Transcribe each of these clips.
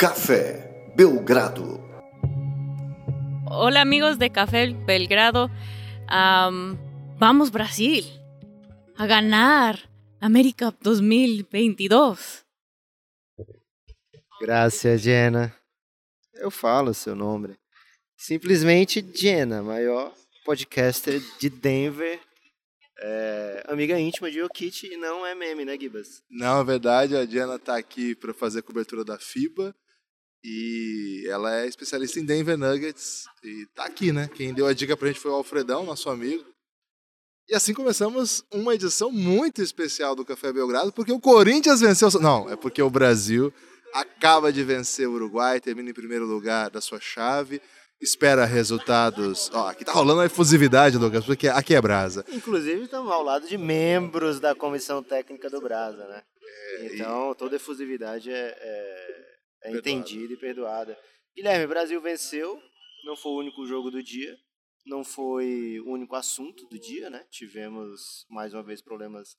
Café Belgrado. Hola amigos de Café Belgrado. Vamos Brasil a ganar AmeriCup 2022. Graças, Jenna. Eu falo seu nome. Simplesmente Jenna, maior podcaster de Denver, amiga íntima de Jokic, e não é meme, né, Gibas? Não, na verdade, a Jenna tá aqui para fazer a cobertura da FIBA e ela é especialista em Denver Nuggets e tá aqui, né? Quem deu a dica pra gente foi o Alfredão, nosso amigo. E assim começamos uma edição muito especial do Café Belgrado, porque o Corinthians venceu... Não, é porque o Brasil acaba de vencer o Uruguai, termina em primeiro lugar da sua chave, espera resultados... Ó, aqui tá rolando uma efusividade, Lucas, porque aqui é Brasa. Inclusive estamos ao lado de membros da comissão técnica do Brasa, né? Então toda efusividade é entendida e perdoada. Guilherme, o Brasil venceu, não foi o único jogo do dia. Não foi o único assunto do dia, né? Tivemos, mais uma vez, problemas,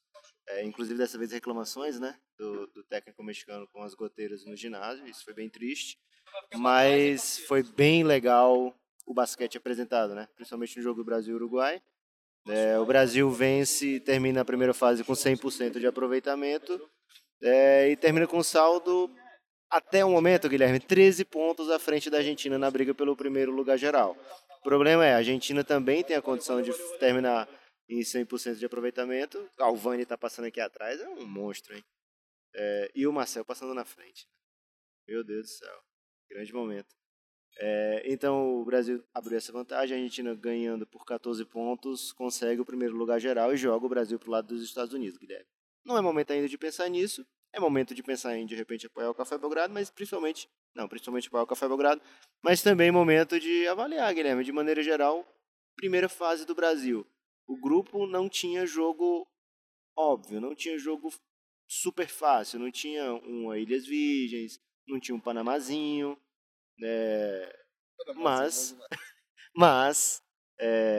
inclusive dessa vez reclamações, né? Do técnico mexicano com as goteiras no ginásio, isso foi bem triste. Mas foi bem legal o basquete apresentado, né? Principalmente no jogo do Brasil e Uruguai. O Brasil vence e termina a primeira fase com 100% de aproveitamento e termina com um saldo, até o momento, Guilherme, 13 pontos à frente da Argentina na briga pelo primeiro lugar geral. O problema é, a Argentina também tem a condição de terminar em 100% de aproveitamento. O Alvani tá passando aqui atrás, é um monstro, hein? E o Marcel passando na frente. Meu Deus do céu, grande momento. Então o Brasil abriu essa vantagem, a Argentina ganhando por 14 pontos, consegue o primeiro lugar geral e joga o Brasil pro lado dos Estados Unidos, Guilherme. Não é momento ainda de pensar nisso, é momento de pensar em, de repente, apoiar o Café Belgrado, mas principalmente para o Café Belgrado, mas também momento de avaliar, Guilherme, de maneira geral, primeira fase do Brasil. O grupo não tinha jogo óbvio, não tinha jogo super fácil, não tinha uma Ilhas Virgens, não tinha um Panamazinho, mas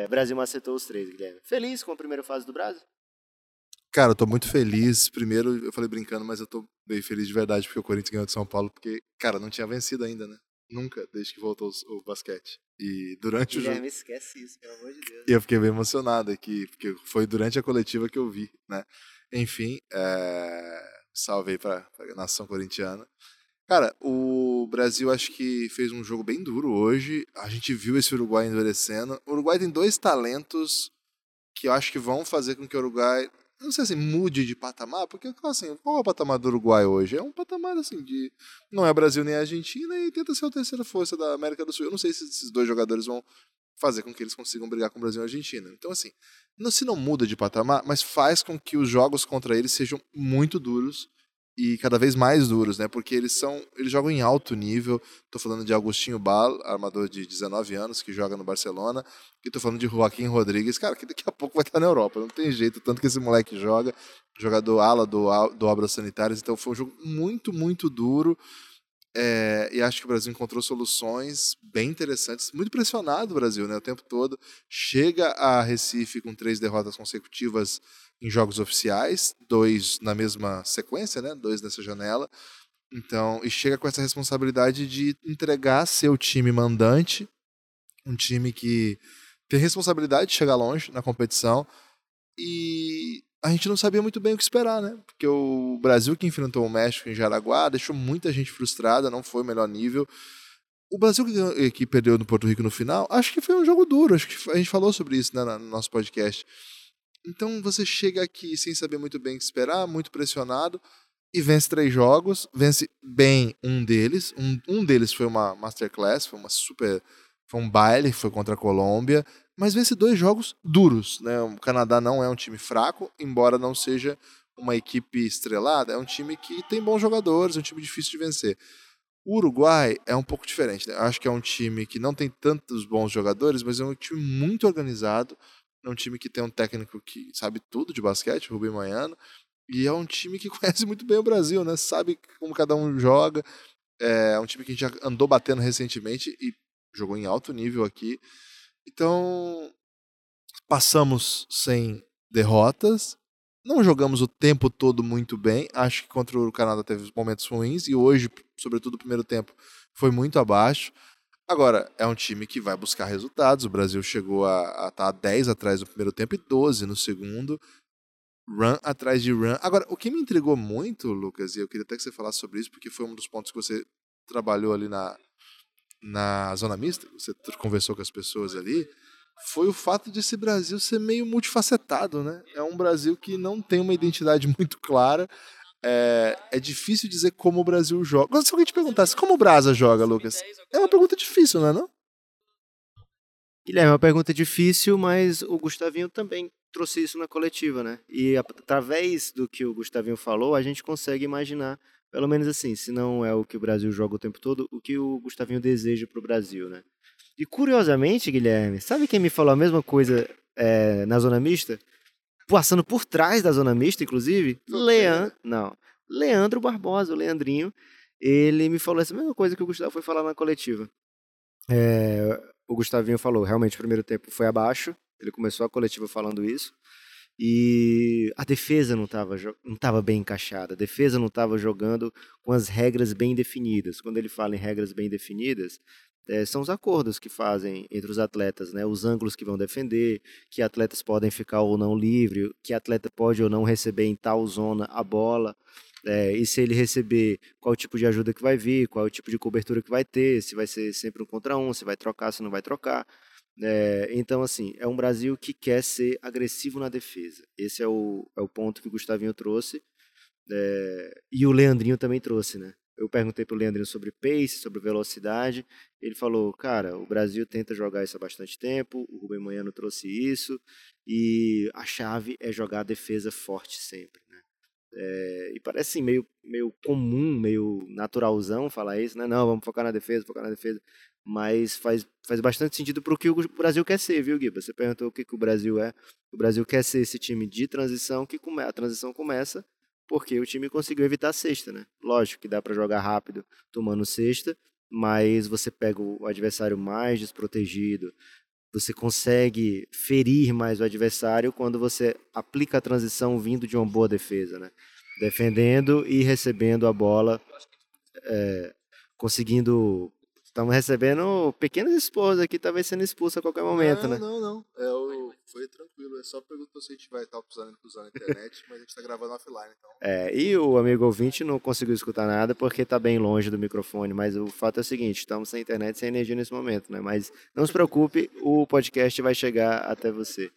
Brasil macetou os três, Guilherme. Feliz com a primeira fase do Brasil? Cara, eu tô muito feliz. Primeiro, eu falei brincando, mas eu tô bem feliz de verdade porque o Corinthians ganhou de São Paulo, porque, cara, não tinha vencido ainda, né? Nunca, desde que voltou o basquete. E durante o jogo... Guilherme, esquece isso, pelo amor de Deus. E eu fiquei bem emocionado aqui, porque foi durante a coletiva que eu vi, né? Enfim, salve aí pra nação corintiana. Cara, o Brasil acho que fez um jogo bem duro hoje. A gente viu esse Uruguai endurecendo. O Uruguai tem dois talentos que eu acho que vão fazer com que o Uruguai... não sei se mude de patamar, porque assim, qual é o patamar do Uruguai hoje? É um patamar assim de... não é Brasil nem Argentina e tenta ser a terceira força da América do Sul. Eu não sei se esses dois jogadores vão fazer com que eles consigam brigar com o Brasil e a Argentina. Então assim, se não muda de patamar, mas faz com que os jogos contra eles sejam muito duros e cada vez mais duros, né? Porque eles jogam em alto nível. Tô falando de Agostinho Ball, armador de 19 anos, que joga no Barcelona. E tô falando de Joaquim Rodrigues, cara, que daqui a pouco vai estar na Europa. Não tem jeito, tanto que esse moleque joga. Jogador ala do Obras Sanitárias. Então foi um jogo muito, muito duro. E acho que o Brasil encontrou soluções bem interessantes. Muito pressionado o Brasil, né? O tempo todo. Chega a Recife com 3 derrotas consecutivas em jogos oficiais, 2 na mesma sequência, né? 2 nessa janela. Então, e chega com essa responsabilidade de entregar seu time mandante, um time que tem responsabilidade de chegar longe na competição, e a gente não sabia muito bem o que esperar, né? Porque o Brasil que enfrentou o México em Jaraguá deixou muita gente frustrada, não foi o melhor nível. O Brasil que perdeu no Porto Rico no final, acho que foi um jogo duro, acho que a gente falou sobre isso, né, no nosso podcast. Então você chega aqui sem saber muito bem o que esperar, muito pressionado, e vence 3 jogos, vence bem um deles. Um deles foi uma masterclass, foi um baile, foi contra a Colômbia, mas vence 2 jogos duros, né? O Canadá não é um time fraco, embora não seja uma equipe estrelada, é um time que tem bons jogadores, é um time difícil de vencer. O Uruguai é um pouco diferente, né? Acho que é um time que não tem tantos bons jogadores, mas é um time muito organizado. É um time que tem um técnico que sabe tudo de basquete, Rubem Mariano, e é um time que conhece muito bem o Brasil, né? Sabe como cada um joga. É um time que a gente já andou batendo recentemente e jogou em alto nível aqui. Então, passamos sem derrotas. Não jogamos o tempo todo muito bem. Acho que contra o Canadá teve momentos ruins e hoje sobretudo o primeiro tempo, foi muito abaixo. Agora, é um time que vai buscar resultados. O Brasil chegou a estar 10 atrás no primeiro tempo e 12 no segundo. Run atrás de run. Agora, o que me intrigou muito, Lucas, e eu queria até que você falasse sobre isso, porque foi um dos pontos que você trabalhou ali na zona mista, você conversou com as pessoas ali, foi o fato de esse Brasil ser meio multifacetado, né? É um Brasil que não tem uma identidade muito clara. É difícil dizer como o Brasil joga. Se alguém te perguntasse como o Brasa joga, Lucas, é uma pergunta difícil, não é não? Guilherme, é uma pergunta difícil, mas o Gustavinho também trouxe isso na coletiva, né? E através do que o Gustavinho falou, a gente consegue imaginar, pelo menos assim, se não é o que o Brasil joga o tempo todo, o que o Gustavinho deseja para o Brasil, né? E curiosamente, Guilherme, sabe quem me falou a mesma coisa na zona mista? Passando por trás da zona mista, inclusive, Leandro Barbosa, o Leandrinho, ele me falou essa mesma coisa que o Gustavo foi falar na coletiva. O Gustavinho falou, realmente, o primeiro tempo foi abaixo, ele começou a coletiva falando isso, e a defesa não estava bem encaixada, a defesa não estava jogando com as regras bem definidas. Quando ele fala em regras bem definidas, são os acordos que fazem entre os atletas, né? Os ângulos que vão defender, que atletas podem ficar ou não livre, que atleta pode ou não receber em tal zona a bola, e se ele receber, qual tipo de ajuda que vai vir, qual o tipo de cobertura que vai ter, se vai ser sempre um contra um, se vai trocar, se não vai trocar. Então, assim, é um Brasil que quer ser agressivo na defesa. Esse é o ponto que o Gustavinho trouxe, e o Leandrinho também trouxe, né? Eu perguntei para o Leandrinho sobre pace, sobre velocidade. Ele falou, cara, o Brasil tenta jogar isso há bastante tempo, o Rubem Manhano trouxe isso, e a chave é jogar a defesa forte sempre, né? E parece assim, meio comum, meio naturalzão falar isso, né? Não, vamos focar na defesa. Mas faz bastante sentido para o que o Brasil quer ser, viu, Guiba? Você perguntou o que o Brasil é. O Brasil quer ser esse time de transição, que a transição começa porque o time conseguiu evitar a cesta, né? Lógico que dá para jogar rápido tomando cesta, mas você pega o adversário mais desprotegido, você consegue ferir mais o adversário quando você aplica a transição vindo de uma boa defesa, né? Defendendo e recebendo a bola, conseguindo... Estamos recebendo pequenas esposas aqui, talvez sendo expulsa a qualquer momento, né? Não. Foi tranquilo, é só perguntar se a gente vai estar usando a internet, mas a gente está gravando offline, então. E o amigo ouvinte não conseguiu escutar nada porque está bem longe do microfone, mas o fato é o seguinte, estamos sem internet, sem energia nesse momento, né? Mas não se preocupe, o podcast vai chegar até você.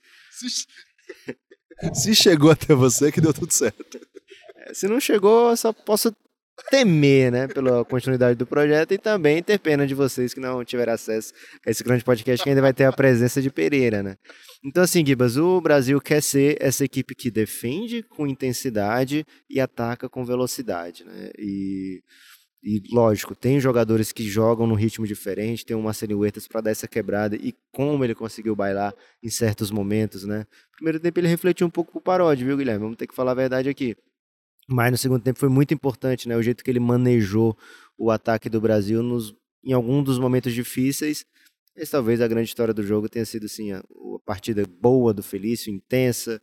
Se chegou até você, que deu tudo certo. Se não chegou, eu só posso... temer, né, pela continuidade do projeto e também ter pena de vocês que não tiveram acesso a esse grande podcast que ainda vai ter a presença de Pereira, né? Então, assim, Guibas, o Brasil quer ser essa equipe que defende com intensidade e ataca com velocidade, né? E lógico, tem jogadores que jogam num ritmo diferente, tem o Marcelinho Huertas para dar essa quebrada e como ele conseguiu bailar em certos momentos, né? Primeiro tempo ele refletiu um pouco pro Paródio, viu, Guilherme? Vamos ter que falar a verdade aqui. Mas no segundo tempo foi muito importante, né? O jeito que ele manejou o ataque do Brasil em algum dos momentos difíceis. Mas talvez a grande história do jogo tenha sido assim, a partida boa do Felício, intensa,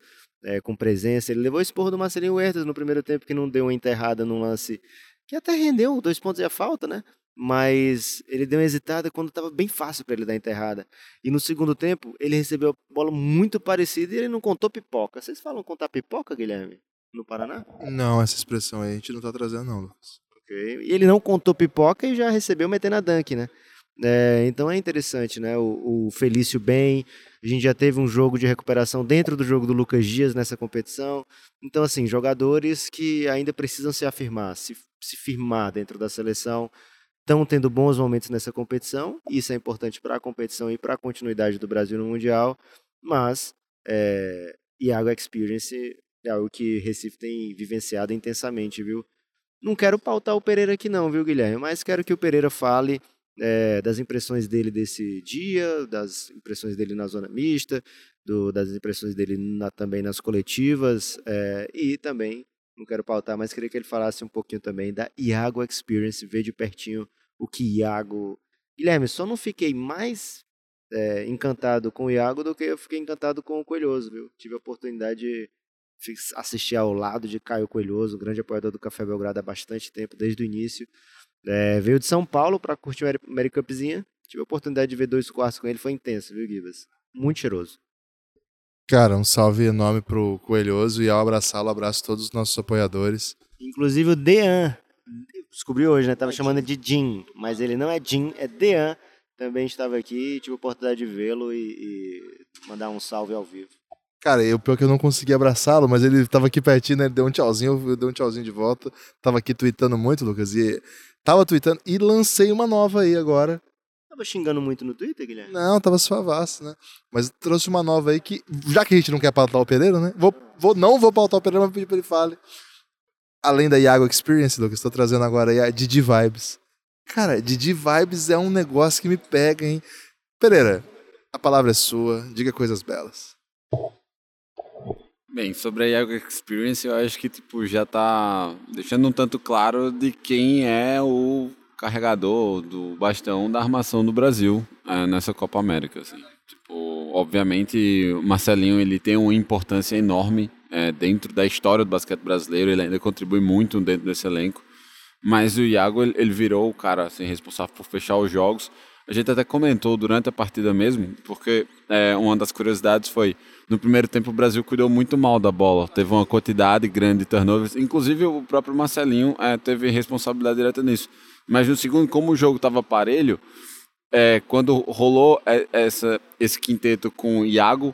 com presença. Ele levou esse porro do Marcelinho Huertas no primeiro tempo, que não deu uma enterrada num lance que até rendeu 2 pontos e a falta, né? Mas ele deu uma hesitada quando estava bem fácil para ele dar enterrada. E no segundo tempo ele recebeu a bola muito parecida e ele não contou pipoca. Vocês falam contar pipoca, Guilherme? No Paraná? Não, essa expressão aí a gente não tá trazendo não, Lucas. Okay. E ele não contou pipoca e já recebeu metendo a dunk, né? Então é interessante, né? O Felício bem, a gente já teve um jogo de recuperação dentro do jogo do Lucas Dias nessa competição. Então, assim, jogadores que ainda precisam se afirmar, se firmar dentro da seleção, estão tendo bons momentos nessa competição. Isso é importante para a competição e para a continuidade do Brasil no Mundial. Mas, Iago Experience... é algo que Recife tem vivenciado intensamente, viu? Não quero pautar o Pereira aqui não, viu, Guilherme? Mas quero que o Pereira fale das impressões dele desse dia, das impressões dele na zona mista, das impressões dele também nas coletivas, e também, não quero pautar, mas queria que ele falasse um pouquinho também da Iago Experience, ver de pertinho o que Iago... Guilherme, só não fiquei mais encantado com o Iago do que eu fiquei encantado com o Coelhoso, viu? Tive a oportunidade de assistir ao lado de Caio Coelhoso, grande apoiador do Café Belgrado há bastante tempo, desde o início, Veio de São Paulo pra curtir uma AmeriCupzinha. Tive a oportunidade de ver 2 quartos com ele, foi intenso, viu, Gibas? Muito cheiroso. Cara, um salve enorme pro Coelhoso e ao abraçá-lo, abraço todos os nossos apoiadores. Inclusive o Dean, descobri hoje, né? Tava chamando de Jim, mas ele não é Jim, é Dean. Também estava aqui, tive a oportunidade de vê-lo e mandar um salve ao vivo. Cara, o pior é que eu não consegui abraçá-lo, mas ele estava aqui pertinho, né? Ele deu um tchauzinho, eu dei um tchauzinho de volta. Tava aqui tweetando muito, Lucas, e tava tweetando e lancei uma nova aí agora. Tava xingando muito no Twitter, Guilherme? Não, tava suavaço, né? Mas trouxe uma nova aí que, já que a gente não quer pautar o Pereira, né? Não vou pautar o Pereira, mas vou pedir pra ele falar. Além da Iago Experience, Lucas, estou trazendo agora aí a Didi Vibes. Cara, Didi Vibes é um negócio que me pega, hein? Pereira, a palavra é sua, diga coisas belas. Bem, sobre a Iago Experience, eu acho que tipo, já tá deixando um tanto claro de quem é o carregador do bastão da armação do Brasil nessa Copa América. Assim. Tipo, obviamente, o Marcelinho ele tem uma importância enorme dentro da história do basquete brasileiro, ele ainda contribui muito dentro desse elenco. Mas o Iago, ele virou o cara assim, responsável por fechar os jogos. A gente até comentou durante a partida mesmo, porque uma das curiosidades foi, no primeiro tempo o Brasil cuidou muito mal da bola, teve uma quantidade grande de turnovers, inclusive o próprio Marcelinho teve responsabilidade direta nisso. Mas no segundo, como o jogo estava parelho, quando rolou esse quinteto com o Iago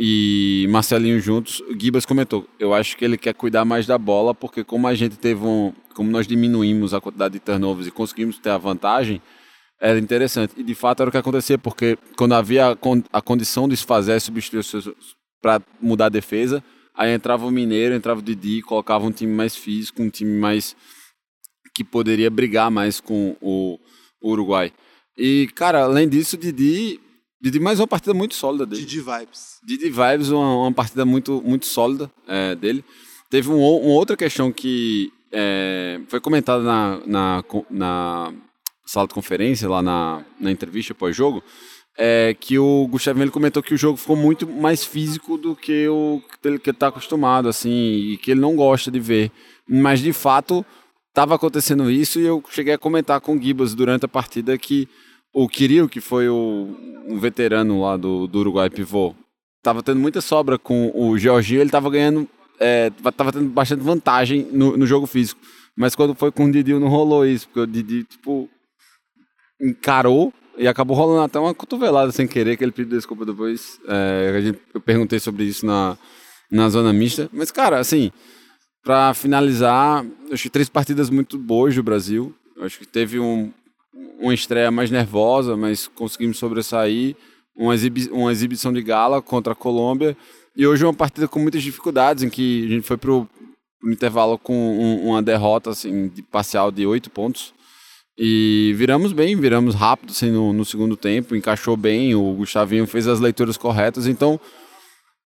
e Marcelinho juntos, o Gibas comentou, eu acho que ele quer cuidar mais da bola, porque como nós diminuímos a quantidade de turnovers e conseguimos ter a vantagem, era interessante. E de fato era o que acontecia, porque quando havia a condição de se fazer substituições para mudar a defesa, aí entrava o Mineiro, entrava o Didi, colocava um time mais físico, um time mais que poderia brigar mais com o Uruguai. E cara, além disso, o Didi, mais uma partida muito sólida dele. Didi Vibes, uma partida muito, muito sólida dele. Teve uma outra questão que foi comentada na sala de conferência, lá na entrevista pós-jogo, que o Gustavinho ele comentou que o jogo ficou muito mais físico do que o que ele está acostumado, assim, e que ele não gosta de ver. Mas, de fato, estava acontecendo isso e eu cheguei a comentar com o Gibas durante a partida que o Kirill, que foi um veterano lá do Uruguai, pivô, estava tendo muita sobra com o Georginho, ele estava ganhando, estava tendo bastante vantagem no jogo físico. Mas quando foi com o Didi não rolou isso, porque o Didi tipo encarou e acabou rolando até uma cotovelada sem querer, que ele pediu desculpa depois. Eu perguntei sobre isso na zona mista. Mas cara, assim, para finalizar, acho que 3 partidas muito boas do Brasil. Acho que teve uma estreia mais nervosa, mas conseguimos sobressair, uma exibição de gala contra a Colômbia, e hoje uma partida com muitas dificuldades, em que a gente foi para o intervalo com uma derrota assim, parcial de 8 pontos, e viramos rápido assim, no segundo tempo, encaixou bem, o Gustavinho fez as leituras corretas, então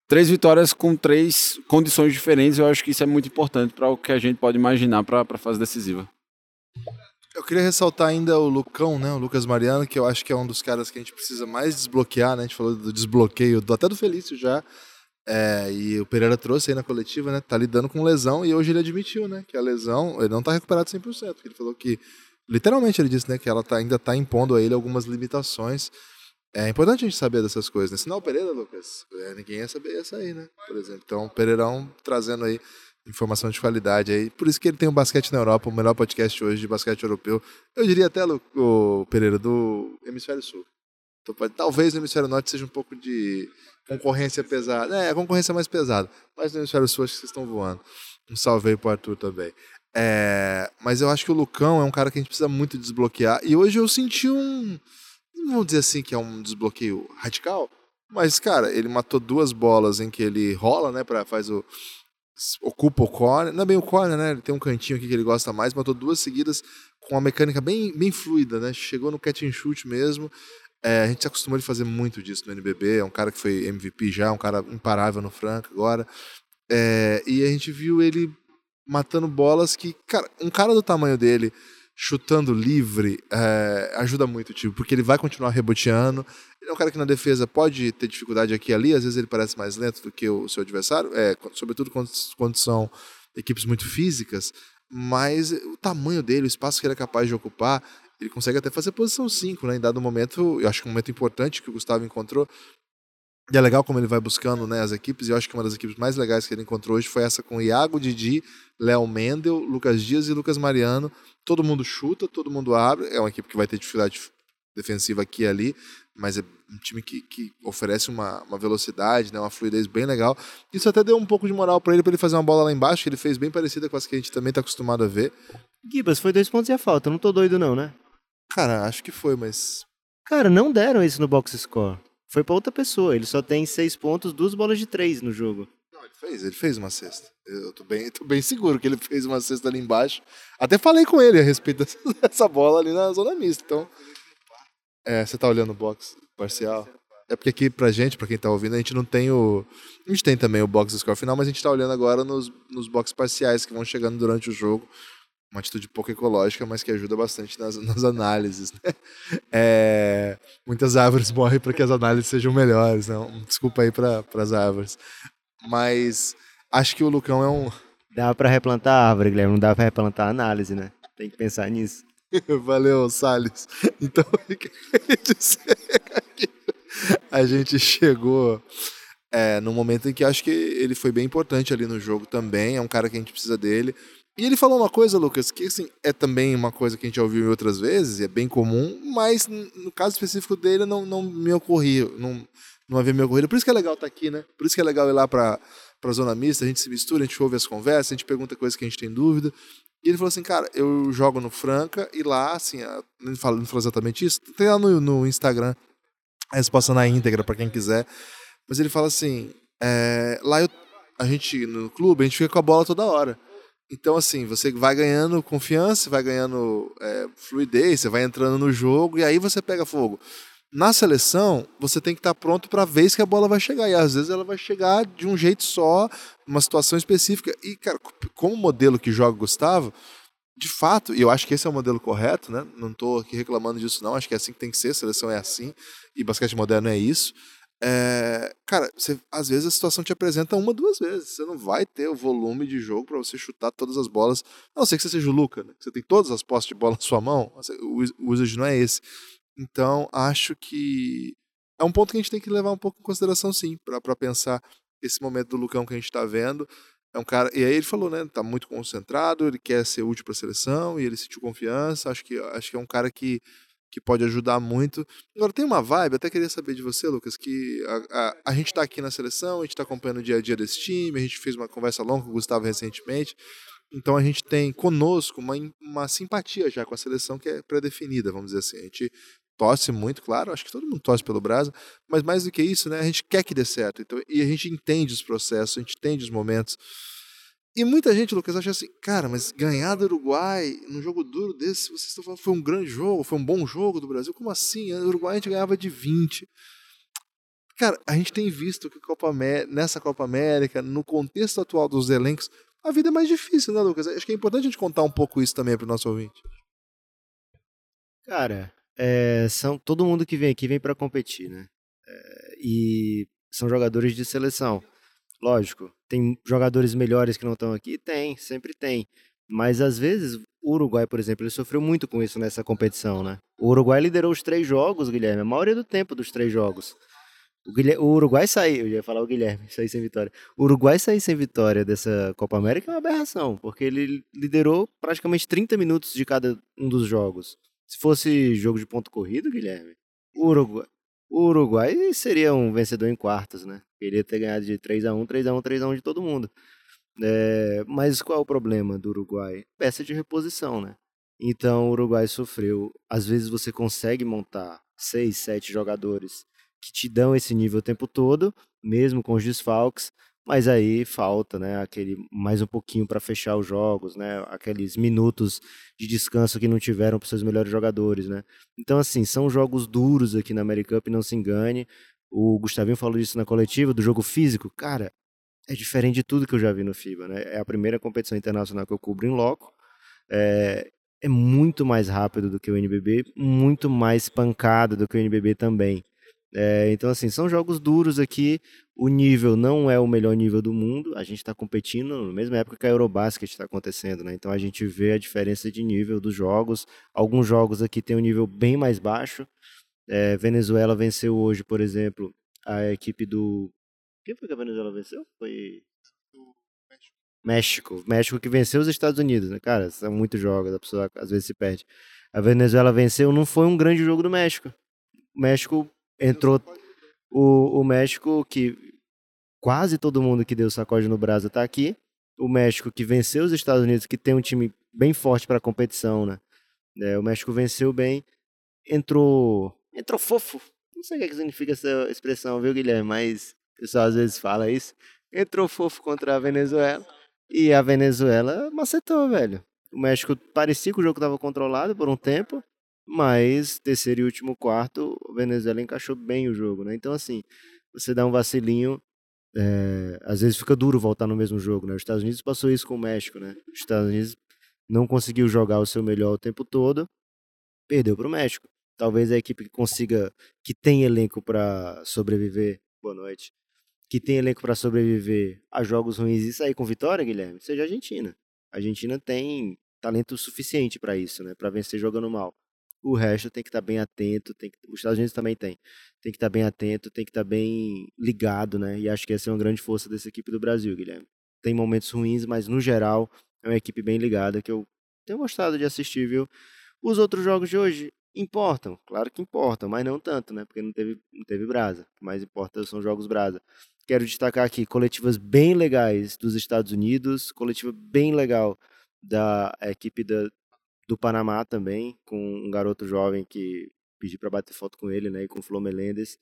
3 vitórias com 3 condições diferentes, eu acho que isso é muito importante para o que a gente pode imaginar para a fase decisiva. Eu queria ressaltar ainda o Lucão, né, o Lucas Mariano, que eu acho que é um dos caras que a gente precisa mais desbloquear, né, a gente falou do desbloqueio, até do Felício já, e o Pereira trouxe aí na coletiva, né, tá lidando com lesão, e hoje ele admitiu, né, que a lesão, ele não tá recuperado 100%, ele falou que, literalmente ele disse, né, que ela ainda tá impondo a ele algumas limitações, é importante a gente saber dessas coisas, né, senão o Pereira, Lucas, ninguém ia saber essa aí, né, por exemplo, então o Pereirão trazendo aí informação de qualidade aí. Por isso que ele tem o Basquete na Europa, o melhor podcast hoje de basquete europeu. Eu diria até, o Pereira, do Hemisfério Sul. Então, talvez no Hemisfério Norte seja um pouco de concorrência pesada. A concorrência mais pesada. Mas no Hemisfério Sul acho que vocês estão voando. Um salve aí pro Arthur também. Mas eu acho que o Lucão é um cara que a gente precisa muito desbloquear. E hoje eu senti não vou dizer assim que é um desbloqueio radical, mas, cara, ele matou 2 bolas em que ele rola, né, faz o... ocupa o corner, não é bem o corner, né, ele tem um cantinho aqui que ele gosta mais, matou 2 seguidas com uma mecânica bem, bem fluida, né, chegou no catch and shoot mesmo, a gente se acostumou a fazer muito disso no NBB, é um cara que foi MVP já, um cara imparável no Franca agora, e a gente viu ele matando bolas que, cara, um cara do tamanho dele chutando livre ajuda muito o time, porque ele vai continuar reboteando. Ele é um cara que na defesa pode ter dificuldade aqui e ali, às vezes ele parece mais lento do que o seu adversário, sobretudo quando são equipes muito físicas, mas o tamanho dele, o espaço que ele é capaz de ocupar, ele consegue até fazer posição 5, né? Em dado momento, eu acho que é um momento importante que o Gustavo encontrou. E é legal como ele vai buscando, né, as equipes, e eu acho que uma das equipes mais legais que ele encontrou hoje foi essa com Iago, Didi, Léo Mendel, Lucas Dias e Lucas Mariano. Todo mundo chuta, todo mundo abre. É uma equipe que vai ter dificuldade defensiva aqui e ali, mas é um time que oferece uma velocidade, né, uma fluidez bem legal. Isso até deu um pouco de moral para ele fazer uma bola lá embaixo, que ele fez bem parecida com as que a gente também está acostumado a ver. Guibas, foi 2 pontos e a falta, eu não tô doido não, né? Cara, acho que foi, mas... Cara, não deram isso no box score. Foi pra outra pessoa, ele só tem 6 pontos, 2 bolas de 3 no jogo. Não, ele fez uma cesta. Eu tô bem seguro que ele fez uma cesta ali embaixo. Até falei com ele a respeito dessa bola ali na zona mista, então... É, você tá olhando o box parcial? É porque aqui pra gente, pra quem tá ouvindo, a gente não tem o... A gente tem também o box score final, mas a gente tá olhando agora nos box parciais que vão chegando durante o jogo. Uma atitude pouco ecológica, mas que ajuda bastante nas análises, né? É, muitas árvores morrem para que as análises sejam melhores, né? Desculpa aí para as árvores. Mas acho que o Lucão é um... Dá para replantar a árvore, Guilherme, não dá para replantar a análise, né? Tem que pensar nisso. Valeu, Salles. Então, o que eu ia dizer aqui? A gente chegou... num momento em que acho que ele foi bem importante ali no jogo também, é um cara que a gente precisa dele. E ele falou uma coisa, Lucas, que assim, é também uma coisa que a gente já ouviu em outras vezes, é bem comum, mas no caso específico dele não me ocorreu, não havia me ocorrido. Por isso que é legal estar aqui, né? Por isso que é legal ir lá para a zona mista, a gente se mistura, a gente ouve as conversas, a gente pergunta coisas que a gente tem dúvida. E ele falou assim, cara, eu jogo no Franca e lá, assim, ele não falou exatamente isso, tem lá no Instagram a resposta na íntegra para quem quiser. Mas ele fala assim, lá a gente no clube, a gente fica com a bola toda hora. Então assim, você vai ganhando confiança, vai ganhando fluidez, você vai entrando no jogo e aí você pega fogo. Na seleção, você tem que estar pronto para a vez que a bola vai chegar. E às vezes ela vai chegar de um jeito só, numa situação específica. E cara, como o modelo que joga o Gustavo, de fato, e eu acho que esse é o modelo correto, né? Não estou aqui reclamando disso não, acho que é assim que tem que ser, a seleção é assim e basquete moderno é isso. Cara, você, às vezes a situação te apresenta 1, 2 vezes, você não vai ter o volume de jogo pra você chutar todas as bolas, a não ser que você seja o Luca, né? Você tem todas as postes de bola na sua mão, o usage não é esse. Então acho que é um ponto que a gente tem que levar um pouco em consideração, sim, pra pensar esse momento do Lucão que a gente tá vendo. É um cara, e aí ele falou, né, tá muito concentrado, ele quer ser útil pra seleção e ele sentiu confiança. Acho que é um cara que pode ajudar muito. Agora, tem uma vibe, até queria saber de você, Lucas, que a gente está aqui na seleção, a gente está acompanhando o dia a dia desse time, a gente fez uma conversa longa com o Gustavo recentemente, então a gente tem conosco uma simpatia já com a seleção que é pré-definida, vamos dizer assim. A gente torce muito, claro, acho que todo mundo torce pelo Brasa, mas mais do que isso, né, a gente quer que dê certo, então, e a gente entende os processos, a gente entende os momentos. E muita gente, Lucas, acha assim, cara, mas ganhar do Uruguai num jogo duro desse, vocês estão falando, foi um grande jogo, foi um bom jogo do Brasil, como assim? O Uruguai a gente ganhava de 20. Cara, a gente tem visto que nessa Copa América, no contexto atual dos elencos, a vida é mais difícil, né, Lucas? Acho que é importante a gente contar um pouco isso também para o nosso ouvinte. Cara, todo mundo que vem aqui vem para competir, né? E são jogadores de seleção. Lógico, tem jogadores melhores que não estão aqui? Tem, sempre tem. Mas às vezes, o Uruguai, por exemplo, ele sofreu muito com isso nessa competição, né? O Uruguai liderou os 3 jogos, Guilherme, a maioria do tempo dos 3 jogos. O Uruguai saiu, eu ia falar o Guilherme, sair sem vitória. O Uruguai sair sem vitória dessa Copa América é uma aberração, porque ele liderou praticamente 30 minutos de cada um dos jogos. Se fosse jogo de ponto corrido, Guilherme, o Uruguai seria um vencedor em quartas, né? Ele ia ter ganhado de 3-1, 3-1, 3-1 de todo mundo. Mas qual é o problema do Uruguai? Peça de reposição, né? Então o Uruguai sofreu. Às vezes você consegue montar 6, 7 jogadores que te dão esse nível o tempo todo, mesmo com os desfalques, mas aí falta, né, aquele mais um pouquinho para fechar os jogos, né, aqueles minutos de descanso que não tiveram para os seus melhores jogadores, né? Então, assim, são jogos duros aqui na AmeriCup, não se engane. O Gustavinho falou disso na coletiva, do jogo físico. Cara, é diferente de tudo que eu já vi no FIBA, né? É a primeira competição internacional que eu cubro em loco. É muito mais rápido do que o NBB, muito mais pancada do que o NBB também. Então, assim, são jogos duros aqui. O nível não é o melhor nível do mundo. A gente está competindo na mesma época que a Eurobasket está acontecendo, né? Então, a gente vê a diferença de nível dos jogos. Alguns jogos aqui têm um nível bem mais baixo. Venezuela venceu hoje, por exemplo, a equipe do... Quem foi que a Venezuela venceu? Foi... México. México que venceu os Estados Unidos, né? Cara, são muitos jogos, a pessoa às vezes se perde. A Venezuela venceu, não foi um grande jogo do México. O México entrou... O México, que quase todo mundo que deu sacode no Brasil está aqui. O México que venceu os Estados Unidos, que tem um time bem forte para a competição, né? O México venceu bem, entrou fofo. Não sei o que significa essa expressão, viu, Guilherme? Mas o pessoal às vezes fala isso. Entrou fofo contra a Venezuela. E a Venezuela macetou, velho. O México parecia que o jogo estava controlado por um tempo, mas terceiro e último quarto, a Venezuela encaixou bem o jogo, né? Então, assim, você dá um vacilinho, às vezes fica duro voltar no mesmo jogo, né? Os Estados Unidos passou isso com o México, né? Os Estados Unidos não conseguiu jogar o seu melhor o tempo todo, perdeu para o México. Talvez a equipe que consiga, que tem elenco para sobreviver, boa noite, que tem elenco para sobreviver a jogos ruins e sair com vitória, Guilherme, seja a Argentina. A Argentina tem talento suficiente para isso, né? Para vencer jogando mal. O resto tem que estar bem atento, os Estados Unidos também tem que estar bem atento, tem que estar bem ligado, né? E acho que essa é uma grande força dessa equipe do Brasil, Guilherme. Tem momentos ruins, mas no geral é uma equipe bem ligada, que eu tenho gostado de assistir, viu? Os outros jogos de hoje importam, claro que importam, mas não tanto, né? Porque não teve brasa, o que mais importa são jogos brasa. Quero destacar aqui coletivas bem legais dos Estados Unidos, coletiva bem legal da equipe do Panamá também, com um garoto jovem que pedi para bater foto com ele, né, e com o Flo Melendez.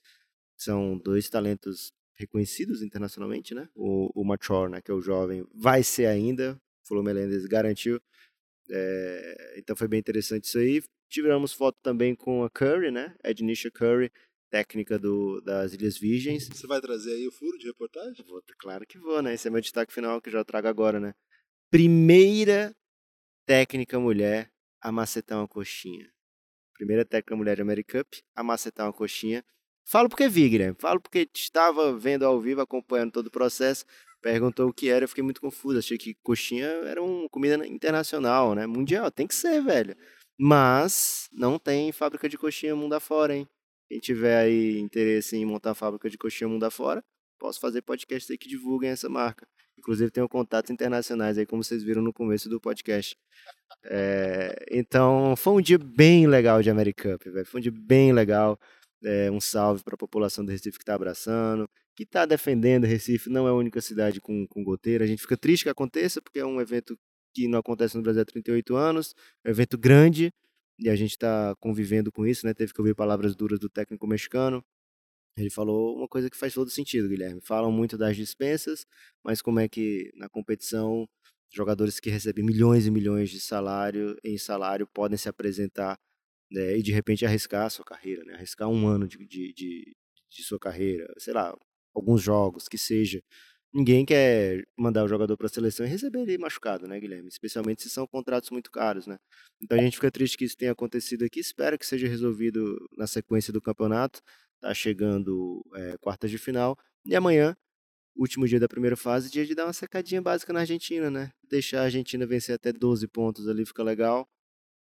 São dois talentos reconhecidos internacionalmente, né? O Machor, né, que é o jovem, vai ser ainda, o Flo Melendez garantiu. Então foi bem interessante isso aí. Tivemos foto também com a Curry, né, Ednisha Curry, técnica das Ilhas Virgens. Você vai trazer aí o furo de reportagem? Vou, claro que vou, né? Esse é meu destaque final que eu já trago agora, né? Primeira técnica mulher a macetar uma coxinha. Primeira técnica mulher de AmeriCup a macetar uma coxinha. Falo porque vi, Guilherme. Falo porque estava vendo ao vivo, acompanhando todo o processo. Perguntou o que era, eu fiquei muito confuso. Achei que coxinha era uma comida internacional, né? Mundial. Tem que ser, velho. Mas não tem fábrica de coxinha mundo afora, hein? Quem tiver aí interesse em montar uma fábrica de coxinha mundo afora, posso fazer podcast aí que divulguem essa marca. Inclusive, tenho contatos internacionais aí, como vocês viram no começo do podcast. Então, foi um dia bem legal de AmeriCup, velho. Foi um dia bem legal. Um salve para a população do Recife que está abraçando, que está defendendo. Recife não é a única cidade com goteira. A gente fica triste que aconteça, porque é um evento que não acontece no Brasil há 38 anos. É um evento grande e a gente está convivendo com isso, né? Teve que ouvir palavras duras do técnico mexicano. Ele falou uma coisa que faz todo sentido, Guilherme. Falam muito das dispensas, mas como é que na competição jogadores que recebem milhões e milhões de salário podem se apresentar, né, e de repente arriscar a sua carreira, né? Arriscar um ano de sua carreira, sei lá, alguns jogos, que seja. Ninguém quer mandar o jogador para a seleção e receber ele machucado, né, Guilherme? Especialmente se são contratos muito caros, né? Então a gente fica triste que isso tenha acontecido aqui. Espero que seja resolvido na sequência do campeonato. Tá chegando quartas de final. E amanhã, último dia da primeira fase, dia de dar uma secadinha básica na Argentina, né? Deixar a Argentina vencer até 12 pontos ali fica legal.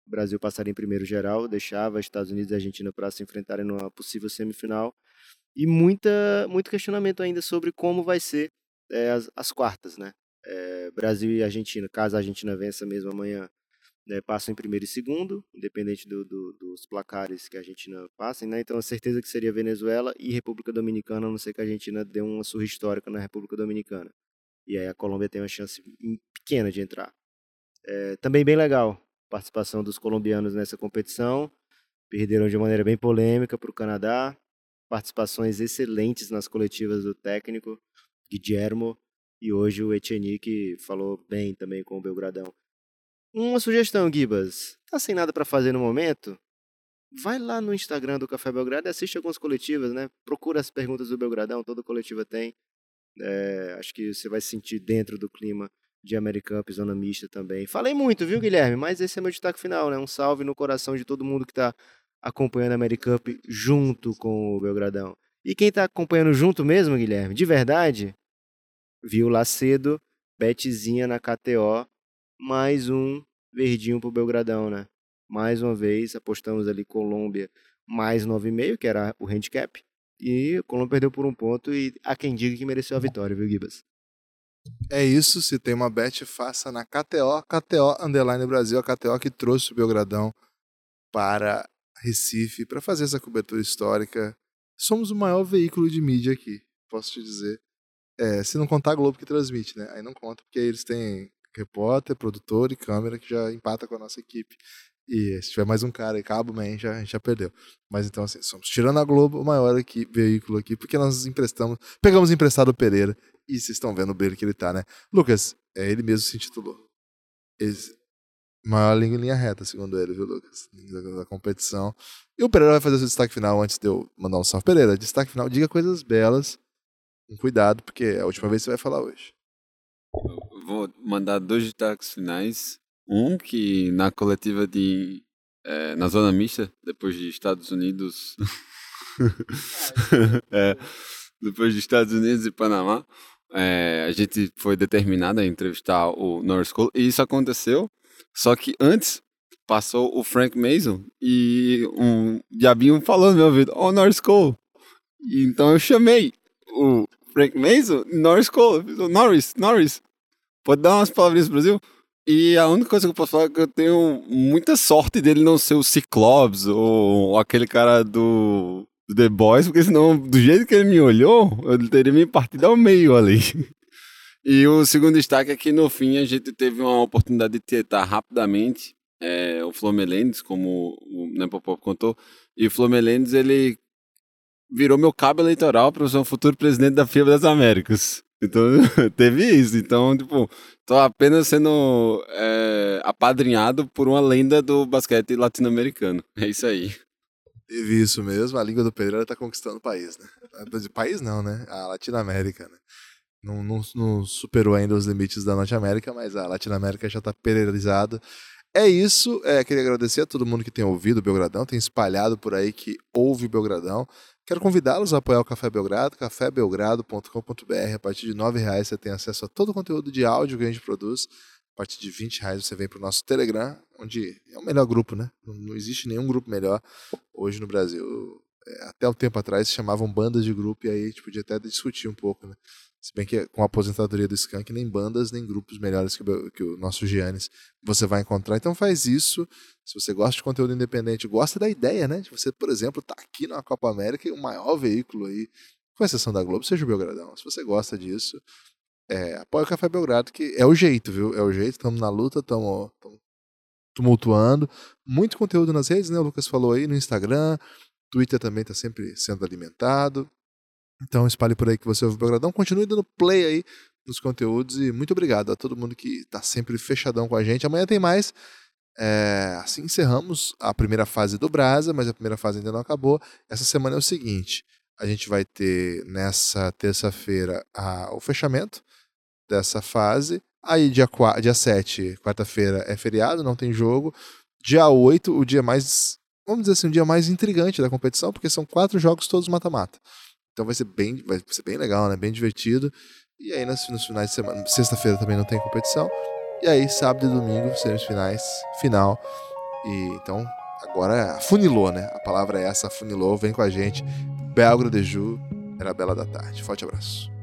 O Brasil passaria em primeiro geral, deixava Estados Unidos e Argentina para se enfrentarem numa possível semifinal. E muito questionamento ainda sobre como vai ser as quartas, né? Brasil e Argentina, caso a Argentina vença mesmo amanhã, passam em primeiro e segundo, independente dos placares que a Argentina passa, né? Então a certeza que seria Venezuela e República Dominicana, a não ser que a Argentina dê uma surra histórica na República Dominicana. E aí a Colômbia tem uma chance pequena de entrar. Também bem legal a participação dos colombianos nessa competição. Perderam de maneira bem polêmica para o Canadá. Participações excelentes nas coletivas do técnico Guillermo. E hoje o Etienne, que falou bem também com o Belgradão. Uma sugestão, Guibas. Tá sem nada para fazer no momento? Vai lá no Instagram do Café Belgrado e assiste algumas coletivas, né? Procura as perguntas do Belgradão, toda coletiva tem. Acho que você vai se sentir dentro do clima de AmeriCup, zona mista também. Falei muito, viu, Guilherme? Mas esse é meu destaque final, né? Um salve no coração de todo mundo que tá acompanhando a AmeriCup junto com o Belgradão. E quem está acompanhando junto mesmo, Guilherme, de verdade, viu lá cedo, betezinha na KTO, mais um verdinho pro Belgradão, né? Mais uma vez, apostamos ali Colômbia mais 9,5, que era o handicap, e o Colômbia perdeu por um ponto, e há quem diga que mereceu a vitória, viu, Gibas? É isso, se tem uma bet, faça na KTO, KTO Underline Brasil, a KTO que trouxe o Belgradão para Recife, para fazer essa cobertura histórica. Somos o maior veículo de mídia aqui, posso te dizer. É, se não contar a Globo que transmite, né? Aí não conta, porque aí eles têm repórter, produtor e câmera que já empata com a nossa equipe. E se tiver mais um cara e cabo, man, a gente já perdeu. Mas então, assim, somos, tirando a Globo, o maior aqui, veículo aqui, porque nós emprestamos, pegamos emprestado o Pereira, e vocês estão vendo o brilho que ele tá, né? Lucas, é ele mesmo se intitulou. Maior língua em linha reta, segundo ele, viu, Lucas? Da competição. E o Pereira vai fazer o seu destaque final antes de eu mandar um salve. Pereira, destaque final, diga coisas belas, com cuidado, porque é a última vez que você vai falar hoje. Vou mandar dois destaques finais. Um que na coletiva na zona mista, depois de Estados Unidos, depois de Estados Unidos e Panamá, a gente foi determinado a entrevistar o North School, e isso aconteceu, só que antes passou o Frank Mason e um diabinho falando no meu ouvido, ó, North School, e então eu chamei o Frank Mason, North School, Norris, pode dar umas palavrinhas pro Brasil? E a única coisa que eu posso falar é que eu tenho muita sorte dele não ser o Cyclops ou aquele cara do The Boys, porque senão, do jeito que ele me olhou, eu teria me partido ao meio ali. E o segundo destaque é que, no fim, a gente teve uma oportunidade de tentar rapidamente o Flo Melendez, como o Nepopop contou, e o Flo Melendez, ele virou meu cabo eleitoral para ser um futuro presidente da FIBA das Américas. Então, teve isso. Então, tipo, tô apenas sendo apadrinhado por uma lenda do basquete latino-americano. É isso aí. Teve isso mesmo. A língua do Pedro tá conquistando o país, né? País não, né? A Latinoamérica, né? Não superou ainda os limites da Norte América, mas a Latinoamérica já tá pereirizada. É isso. Queria agradecer a todo mundo que tem ouvido o Belgradão, tem espalhado por aí que ouve o Belgradão. Quero convidá-los a apoiar o Café Belgrado, cafébelgrado.com.br. A partir de R$ 9,00 você tem acesso a todo o conteúdo de áudio que a gente produz. A partir de R$ 20,00 você vem para o nosso Telegram, onde é o melhor grupo, né? Não existe nenhum grupo melhor hoje no Brasil. Até um tempo atrás se chamavam bandas de grupo e aí a gente podia até discutir um pouco, né? Se bem que com a aposentadoria do Skank, nem bandas, nem grupos melhores que o nosso Giannis você vai encontrar. Então faz isso. Se você gosta de conteúdo independente, gosta da ideia, né? De você, por exemplo, estar aqui na Copa América e o maior veículo aí, com exceção da Globo, seja o Belgradão. Se você gosta disso, apoia o Café Belgrado, que é o jeito, viu? É o jeito. Estamos na luta, estamos tumultuando. Muito conteúdo nas redes, né? O Lucas falou aí no Instagram. Twitter também está sempre sendo alimentado. Então espalhe por aí que você ouve o Belgradão, continue dando play aí nos conteúdos e muito obrigado a todo mundo que está sempre fechadão com a gente. Amanhã tem mais, assim encerramos a primeira fase do Brasa, mas a primeira fase ainda não acabou. Essa semana é o seguinte, a gente vai ter nessa terça-feira o fechamento dessa fase, aí dia 7, quarta-feira é feriado, não tem jogo, dia 8, o dia mais, vamos dizer assim, o dia mais intrigante da competição, porque são 4 jogos todos mata-mata. Então vai ser bem legal, né? Bem divertido. E aí nos finais de semana, sexta-feira também não tem competição. E aí sábado e domingo serão os finais, final. E então agora afunilou, né? A palavra é essa, afunilou. Vem com a gente. Belgrado de Ju, era a bela da tarde. Forte abraço.